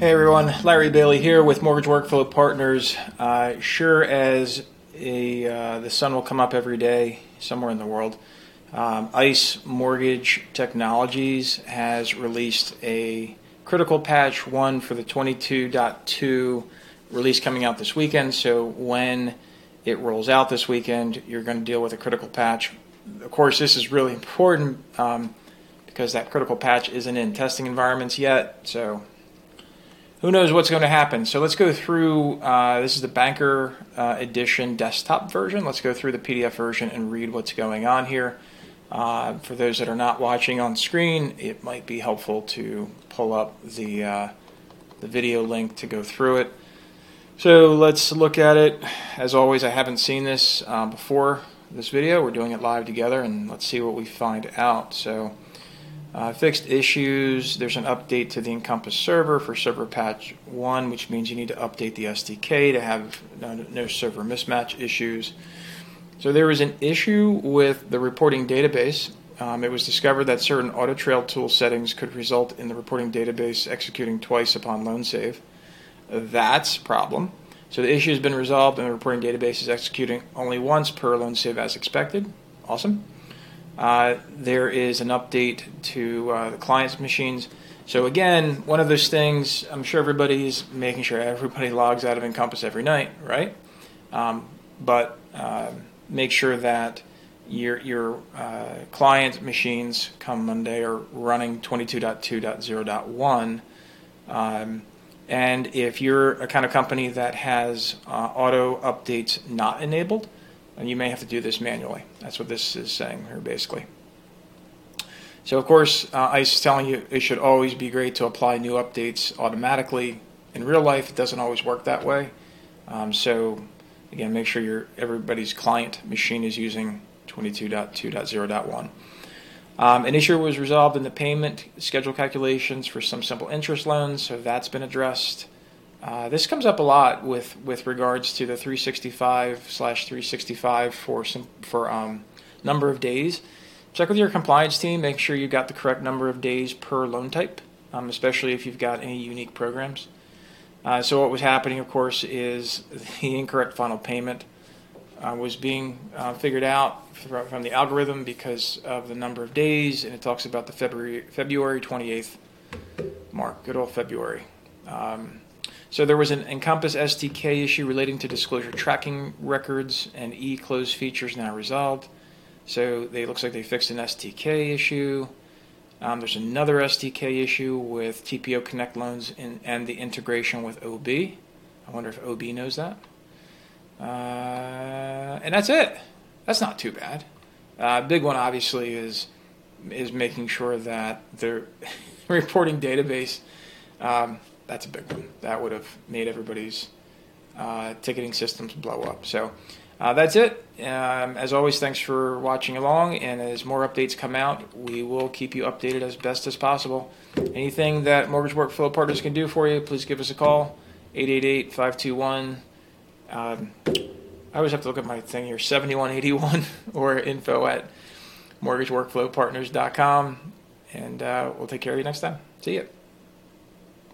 Hey everyone, Larry Bailey here with Mortgage Workflow Partners. Sure as the sun will come up every day somewhere in the world, ICE Mortgage Technologies has released a critical patch 1 for the 22.2 release coming out this weekend. So when it rolls out this weekend, you're going to deal with a critical patch. Of course, this is really important because that critical patch isn't in testing environments yet. So who knows what's going to happen? So let's go through, this is the Banker Edition desktop version. Let's go through the PDF version and read what's going on here. For those that are not watching on screen, it might be helpful to pull up the video link to go through it. So let's look at it. As always, I haven't seen this before this video. We're doing it live together, and let's see what we find out. So fixed issues, there's an update to the Encompass server for server patch 1, which means you need to update the SDK to have no server mismatch issues. So there was an issue with the reporting database. It was discovered that certain auto trail tool settings could result in the reporting database executing twice upon loan save. That's a problem. So the issue has been resolved and the reporting database is executing only once per loan save as expected. Awesome. There is an update to the client's machines. So again, one of those things, I'm sure everybody's making sure everybody logs out of Encompass every night, right? But make sure that your client machines come Monday are running 22.2.0.1. And if you're a kind of company that has auto updates not enabled, and you may have to do this manually. That's what this is saying here, basically. So, of course, ICE is telling you it should always be great to apply new updates automatically. In real life, it doesn't always work that way. So, again, make sure everybody's client machine is using 22.2.0.1. An issue was resolved in the payment schedule calculations for some simple interest loans, so that's been addressed. This comes up a lot with regards to the 365/365 for number of days. Check with your compliance team. Make sure you've got the correct number of days per loan type, especially if you've got any unique programs. So what was happening, of course, is the incorrect final payment was being figured out from the algorithm because of the number of days, and it talks about the February 28th mark. Good old February. So there was an Encompass SDK issue relating to disclosure tracking records and e-close features now resolved. So it looks like they fixed an SDK issue. There's another SDK issue with TPO Connect loans and the integration with OB. I wonder if OB knows that. And that's it. That's not too bad. Big one, obviously, is making sure that their reporting database... That's a big one. That would have made everybody's ticketing systems blow up. So that's it. As always, thanks for watching along. And as more updates come out, we will keep you updated as best as possible. Anything that Mortgage Workflow Partners can do for you, please give us a call, 888-521. I always have to look at my thing here, 7181 or info@mortgageworkflowpartners.com. And we'll take care of you next time. See you.